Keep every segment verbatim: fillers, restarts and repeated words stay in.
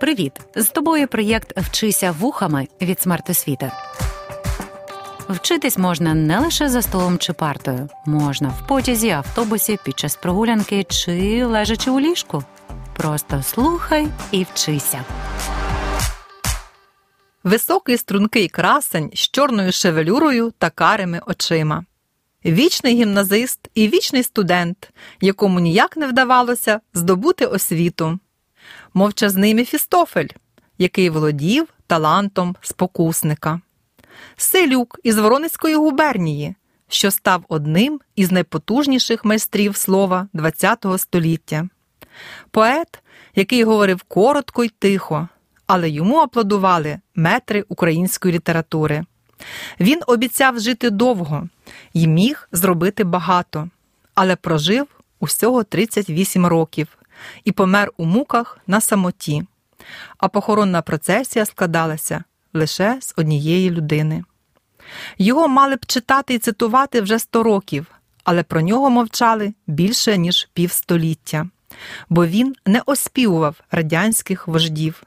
Привіт! З тобою проєкт «Вчися вухами» від «Смарт освіта». Вчитись можна не лише за столом чи партою. Можна в потязі, автобусі, під час прогулянки чи лежачи у ліжку. Просто слухай і вчися. Високий стрункий красень з чорною шевелюрою та карими очима. Вічний гімназист і вічний студент, якому ніяк не вдавалося здобути освіту. Мовчазний Мефістофель, який володів талантом спокусника. Селюк із Воронезької губернії, що став одним із найпотужніших майстрів слова ХХ століття. Поет, який говорив коротко й тихо, але йому аплодували метри української літератури. Він обіцяв жити довго і міг зробити багато, але прожив усього тридцять вісім років і помер у муках на самоті. А похоронна процесія складалася лише з однієї людини. Його мали б читати і цитувати вже сто років, але про нього мовчали більше, ніж півстоліття, бо він не оспівував радянських вождів.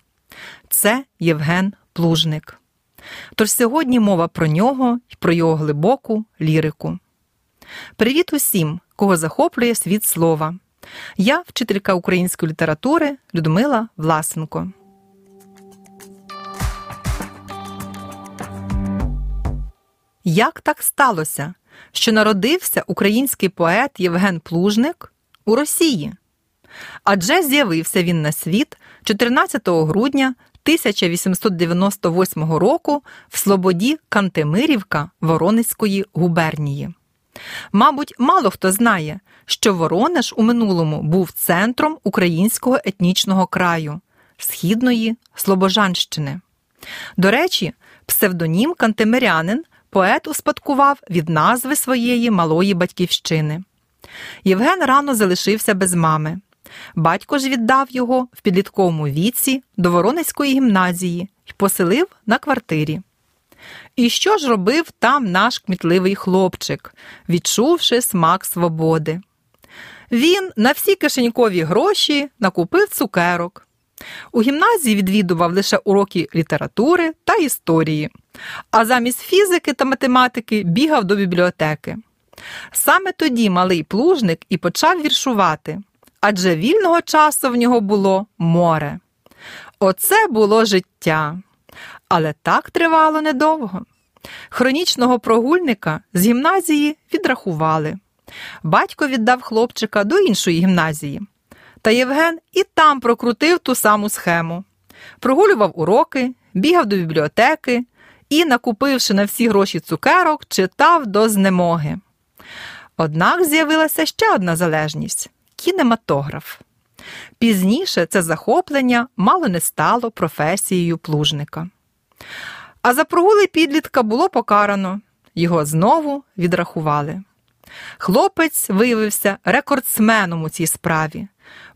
Це Євген Плужник. Тож сьогодні мова про нього і про його глибоку лірику. Привіт усім, кого захоплює світ слова. Я вчителька української літератури Людмила Власенко. Як так сталося, що народився український поет Євген Плужник у Росії? Адже з'явився він на світ чотирнадцятого грудня тисяча вісімсот дев'яносто восьмого року в слободі Кантемирівка Воронезької губернії. Мабуть, мало хто знає, що Воронеж у минулому був центром українського етнічного краю – Східної Слобожанщини. До речі, псевдонім «Кантемирянин» поет успадкував від назви своєї малої батьківщини. Євген рано залишився без мами. Батько ж віддав його в підлітковому віці до Воронезької гімназії і поселив на квартирі. І що ж робив там наш кмітливий хлопчик, відчувши смак свободи? Він на всі кишенькові гроші накупив цукерок. У гімназії відвідував лише уроки літератури та історії, а замість фізики та математики бігав до бібліотеки. Саме тоді малий Плужник і почав віршувати, адже вільного часу в нього було море. Оце було життя. Але так тривало недовго. Хронічного прогульника з гімназії відрахували. Батько віддав хлопчика до іншої гімназії. Та Євген і там прокрутив ту саму схему. Прогулював уроки, бігав до бібліотеки і, накупивши на всі гроші цукерок, читав до знемоги. Однак з'явилася ще одна залежність – кінематограф. Пізніше це захоплення мало не стало професією Плужника. А за прогули підлітка було покарано. Його знову відрахували. Хлопець виявився рекордсменом у цій справі,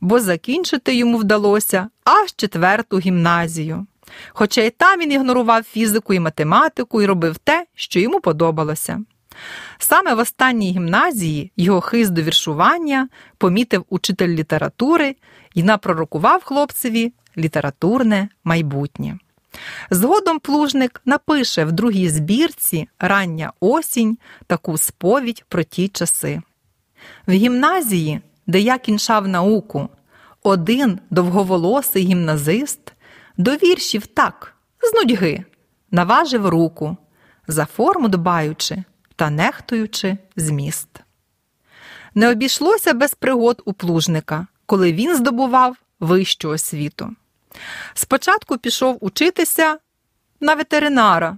бо закінчити йому вдалося аж четверту гімназію. Хоча й там він ігнорував фізику і математику і робив те, що йому подобалося. Саме в останній гімназії його хист до віршування помітив учитель літератури і напророкував хлопцеві літературне майбутнє. Згодом Плужник напише в другій збірці «Рання осінь» таку сповідь про ті часи. В гімназії, де я кінчав науку, один довговолосий гімназист до віршів так, з нудьги, наважив руку, за форму дбаючи та нехтуючи зміст. Не обійшлося без пригод у Плужника, коли він здобував вищу освіту. Спочатку пішов учитися на ветеринара,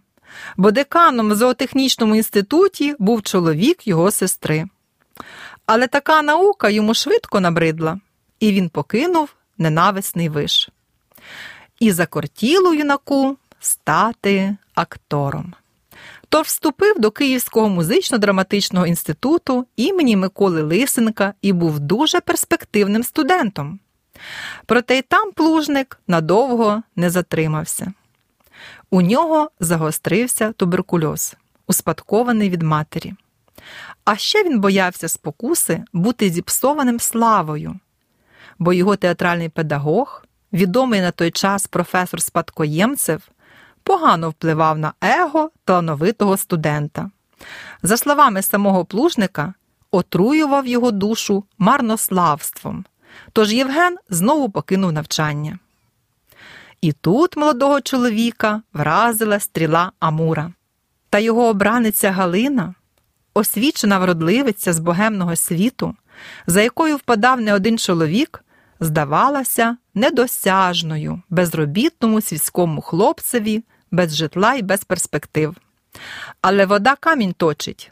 бо деканом в зоотехнічному інституті був чоловік його сестри. Але така наука йому швидко набридла, і він покинув ненависний виш. І закортіло юнаку стати актором. Тож вступив до Київського музично-драматичного інституту імені Миколи Лисенка і був дуже перспективним студентом. Проте й там Плужник надовго не затримався. У нього загострився туберкульоз, успадкований від матері. А ще він боявся спокуси бути зіпсованим славою, бо його театральний педагог відомий на той час професор Спадкоємцев, погано впливав на его талановитого студента. За словами самого Плужника, отруював його душу марнославством, тож Євген знову покинув навчання. І тут молодого чоловіка вразила стріла Амура. Та його обраниця Галина, освічена вродливиця з богемного світу, за якою впадав не один чоловік, здавалася недосяжною безробітному сільському хлопцеві, без житла і без перспектив. Але вода камінь точить.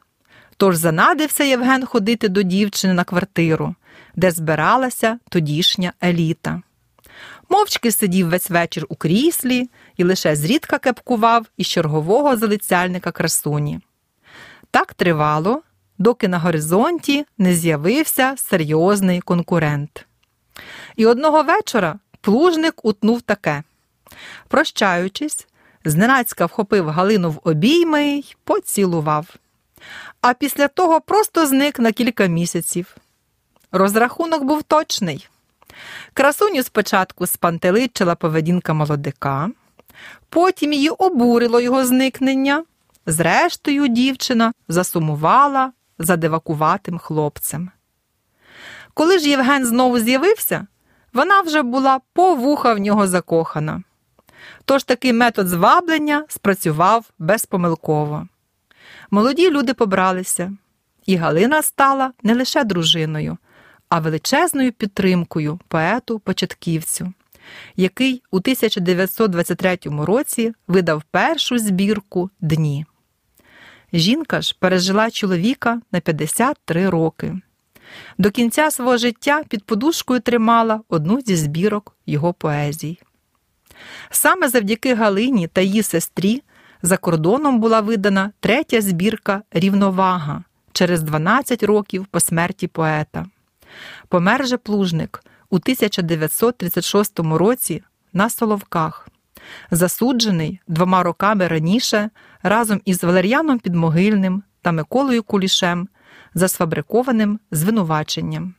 Тож занадився Євген ходити до дівчини на квартиру, де збиралася тодішня еліта. Мовчки сидів весь вечір у кріслі і лише зрідка кепкував із чергового залицяльника красуні. Так тривало, доки на горизонті не з'явився серйозний конкурент. І одного вечора Плужник утнув таке. Прощаючись, зненацька вхопив Галину в обійми й поцілував. А після того просто зник на кілька місяців. Розрахунок був точний. Красуню спочатку спантеличила поведінка молодика, потім її обурило його зникнення. Зрештою, дівчина засумувала за дивакуватим хлопцем. Коли ж Євген знову з'явився, вона вже була по вуха в нього закохана. Тож такий метод зваблення спрацював безпомилково. Молоді люди побралися, і Галина стала не лише дружиною, а величезною підтримкою поету-початківцю, який у тисяча дев'ятсот двадцять третьому році видав першу збірку «Дні». Жінка ж пережила чоловіка на п'ятдесят три роки. До кінця свого життя під подушкою тримала одну зі збірок його поезій. Саме завдяки Галині та її сестрі за кордоном була видана третя збірка «Рівновага» через дванадцять років по смерті поета. Помер же Плужник у тисяча дев'ятсот тридцять шостому році на Соловках, засуджений двома роками раніше разом із Валер'яном Підмогильним та Миколою Кулішем за сфабрикованим звинуваченням.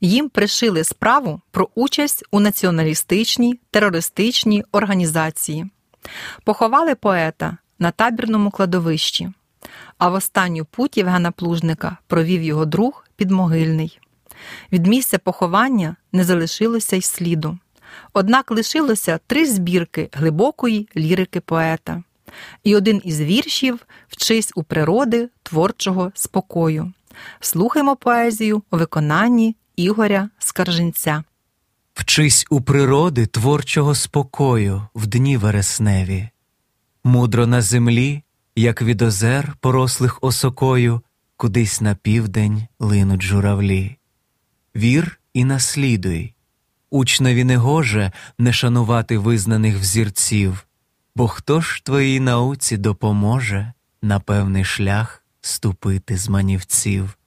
Їм пришили справу про участь у націоналістичній терористичній організації. Поховали поета на табірному кладовищі, а в останню путь Євгена Плужника провів його друг Підмогильний. Від місця поховання не залишилося й сліду. Однак лишилося три збірки глибокої лірики поета. І один із віршів «Вчись у природи творчого спокою». Слухаймо поезію у виконанні Ігоря Скарженця. «Вчись у природи творчого спокою в дні вересневі. Мудро на землі, як від озер, порослих осокою, кудись на південь линуть журавлі. Вір і наслідуй. Учневі негоже не шанувати визнаних взірців, бо хто ж твоїй науці допоможе на певний шлях ступити з манівців?»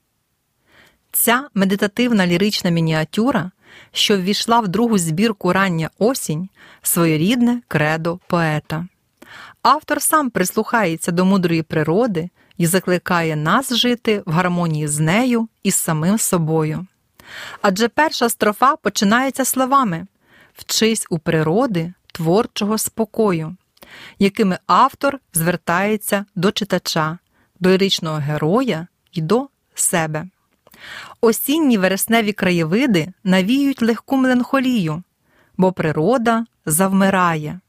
Ця медитативна лірична мініатюра, що ввійшла в другу збірку «Рання осінь», своєрідне кредо поета. Автор сам прислухається до мудрої природи і закликає нас жити в гармонії з нею і з самим собою. Адже перша строфа починається словами «Вчись у природи творчого спокою», якими автор звертається до читача, до ліричного героя і до себе. Осінні вересневі краєвиди навіють легку меланхолію, бо природа завмирає.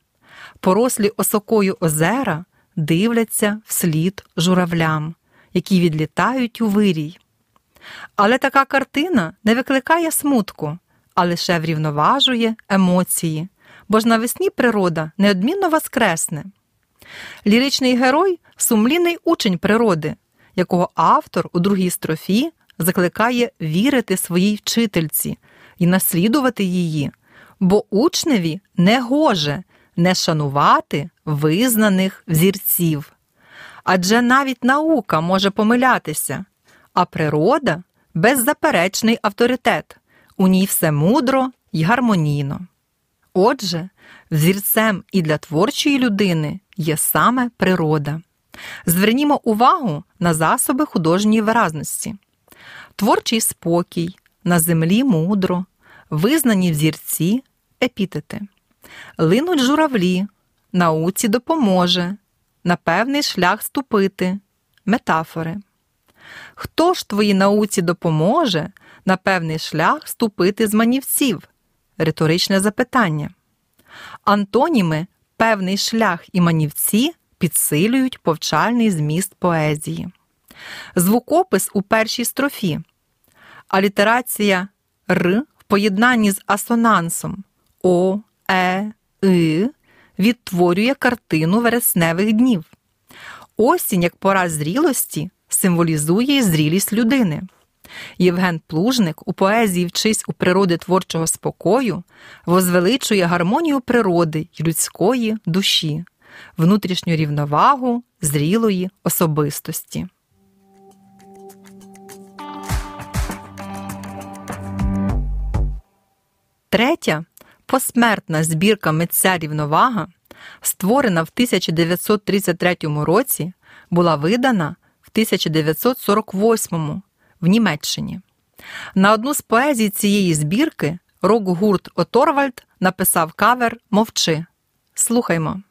Порослі осокою озера дивляться вслід журавлям, які відлітають у вирій. Але така картина не викликає смутку, а лише врівноважує емоції, бо ж навесні природа неодмінно воскресне. Ліричний герой – сумлінний учень природи, якого автор у другій строфі закликає вірити своїй вчительці і наслідувати її, бо учневі не гоже не шанувати визнаних взірців. Адже навіть наука може помилятися, а природа – беззаперечний авторитет, у ній все мудро й гармонійно. Отже, взірцем і для творчої людини є саме природа. Звернімо увагу на засоби художньої виразності. Творчий спокій, на землі мудро, визнані взірці, епітети. Линуть журавлі, науці допоможе, на певний шлях ступити, метафори. Хто ж твоїй науці допоможе на певний шлях ступити з манівців? Риторичне запитання. Антоніми «певний шлях» і «манівці» підсилюють повчальний зміст поезії. Звукопис у першій строфі. Алітерація «р» в поєднанні з асонансом «о», «е», «и» відтворює картину вересневих днів. Осінь, як пора зрілості, символізує зрілість людини. Євген Плужник у поезії «Вчись у природи творчого спокою» возвеличує гармонію природи й людської душі, внутрішню рівновагу зрілої особистості. Третя посмертна збірка митця «Рівновага», створена в тисяча дев'ятсот тридцять третьому році, була видана в тисяча дев'ятсот сорок восьмому в Німеччині. На одну з поезій цієї збірки рок-гурт «Оторвальд» написав кавер «Мовчи». Слухаймо.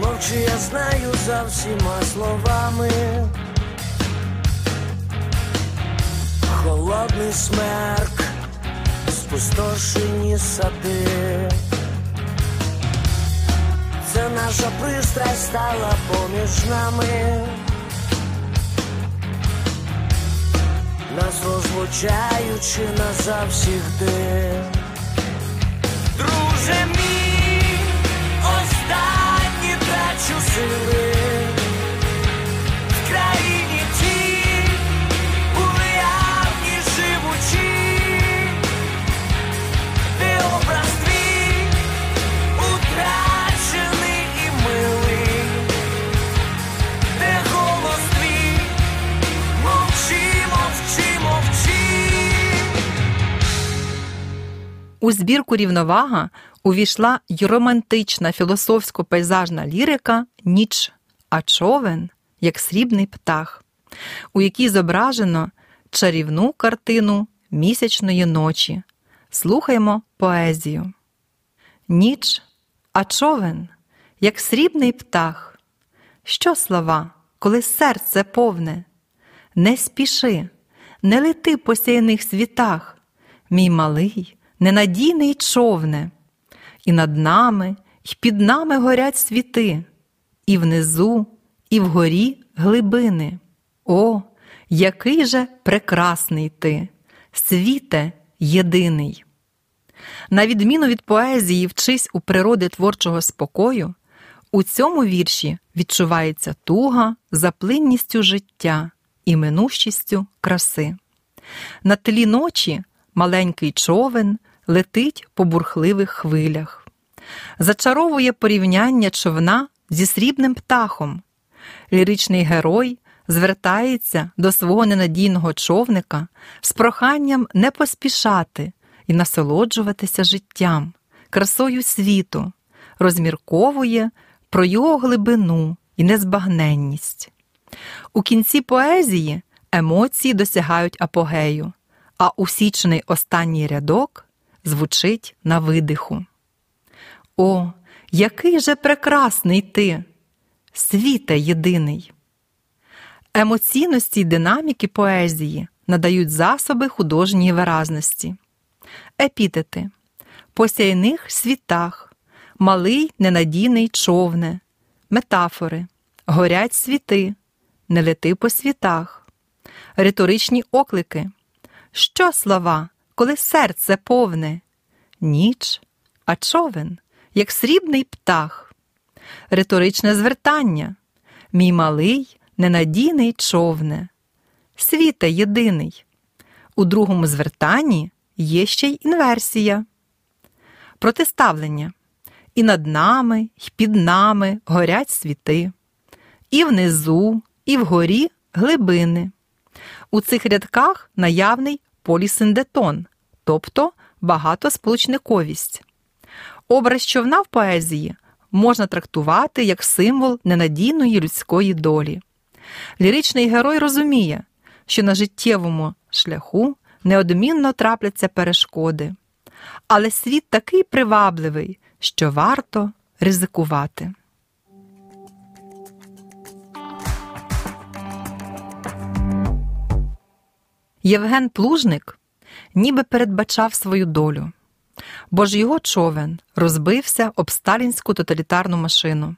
Мовчи, я знаю за всіма словами. Холодний смерк, спустошені сади. Це наша пристрасть стала поміж нами. Нас розлучаючи назавсігди. Друже мій, останні трачу сили. В країні ті, уявні живучі. Образ твій утрачений і милий, де голос твій мовчи, мовчи, мовчи. У збірку «Рівновага» увійшла й романтична філософсько-пейзажна лірика «Ніч, а човен, як срібний птах», у якій зображено чарівну картину місячної ночі. Слухаймо поезію. Ніч, а човен, як срібний птах. Що слова, коли серце повне? Не спіши, не лети по сяйних світах, мій малий, ненадійний човне. І над нами, і під нами горять світи, і внизу, і вгорі глибини. О, який же прекрасний ти, світе єдиний. На відміну від поезії «Вчись у природи творчого спокою», у цьому вірші відчувається туга за плинністю життя і минущістю краси. На тлі ночі маленький човен летить по бурхливих хвилях. Зачаровує порівняння човна зі срібним птахом. Ліричний герой звертається до свого ненадійного човника з проханням не поспішати і насолоджуватися життям, красою світу, розмірковує про його глибину і незбагненність. У кінці поезії емоції досягають апогею, а усічний останній рядок звучить на видиху. О, який же прекрасний ти, світе єдиний! Емоційності й динаміки поезії надають засоби художньої виразності. Епітети. По сяйних світах. Малий ненадійний човне. Метафори. Горять світи. Не лети по світах. Риторичні оклики. Що слова, коли серце повне? Ніч, а човен, як срібний птах. Риторичне звертання. Мій малий ненадійний човне. Світе єдиний. У другому звертанні є ще й інверсія. Протиставлення. І над нами, і під нами горять світи. І внизу, і вгорі глибини. У цих рядках наявний полісиндетон, тобто багатосполучниковість. Образ човна в поезії можна трактувати як символ ненадійної людської долі. Ліричний герой розуміє, що на життєвому шляху неодмінно трапляться перешкоди. Але світ такий привабливий, що варто ризикувати. Євген Плужник ніби передбачав свою долю, бо ж його човен розбився об сталінську тоталітарну машину.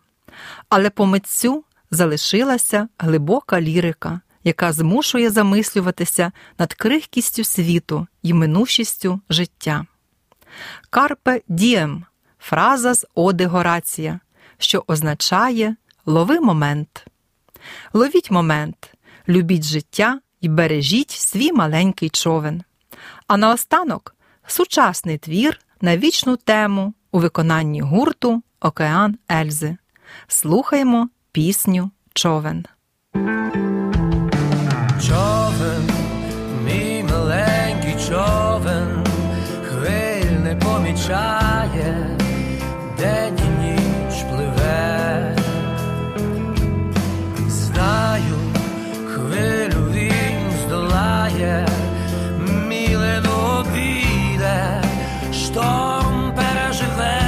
Але по митцю залишилася глибока лірика, яка змушує замислюватися над крихкістю світу і минущістю життя. «Карпе дієм» – фраза з оди Горація, що означає «лови момент». Ловіть момент, любіть життя і бережіть свій маленький човен. А наостанок – сучасний твір на вічну тему у виконанні гурту «Океан Ельзи». Слухаємо пісню «Човен». Човен, мій маленький човен, хвиль не помічає, день і ніч пливе. Знаю, хвилю він здолає, мій ледо піде, шторм переживе.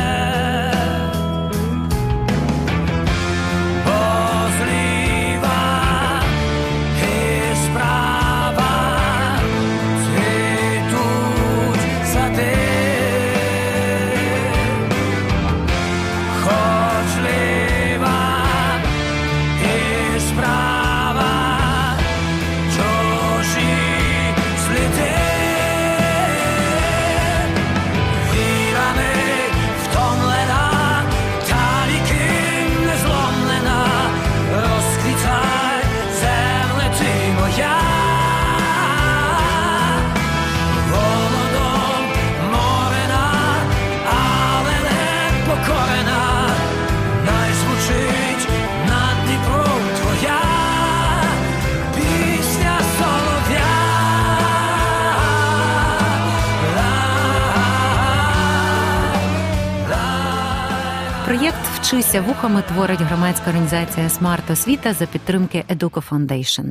«Вчися вухами» творить громадська організація «Смарт освіта» за підтримки Educo Foundation.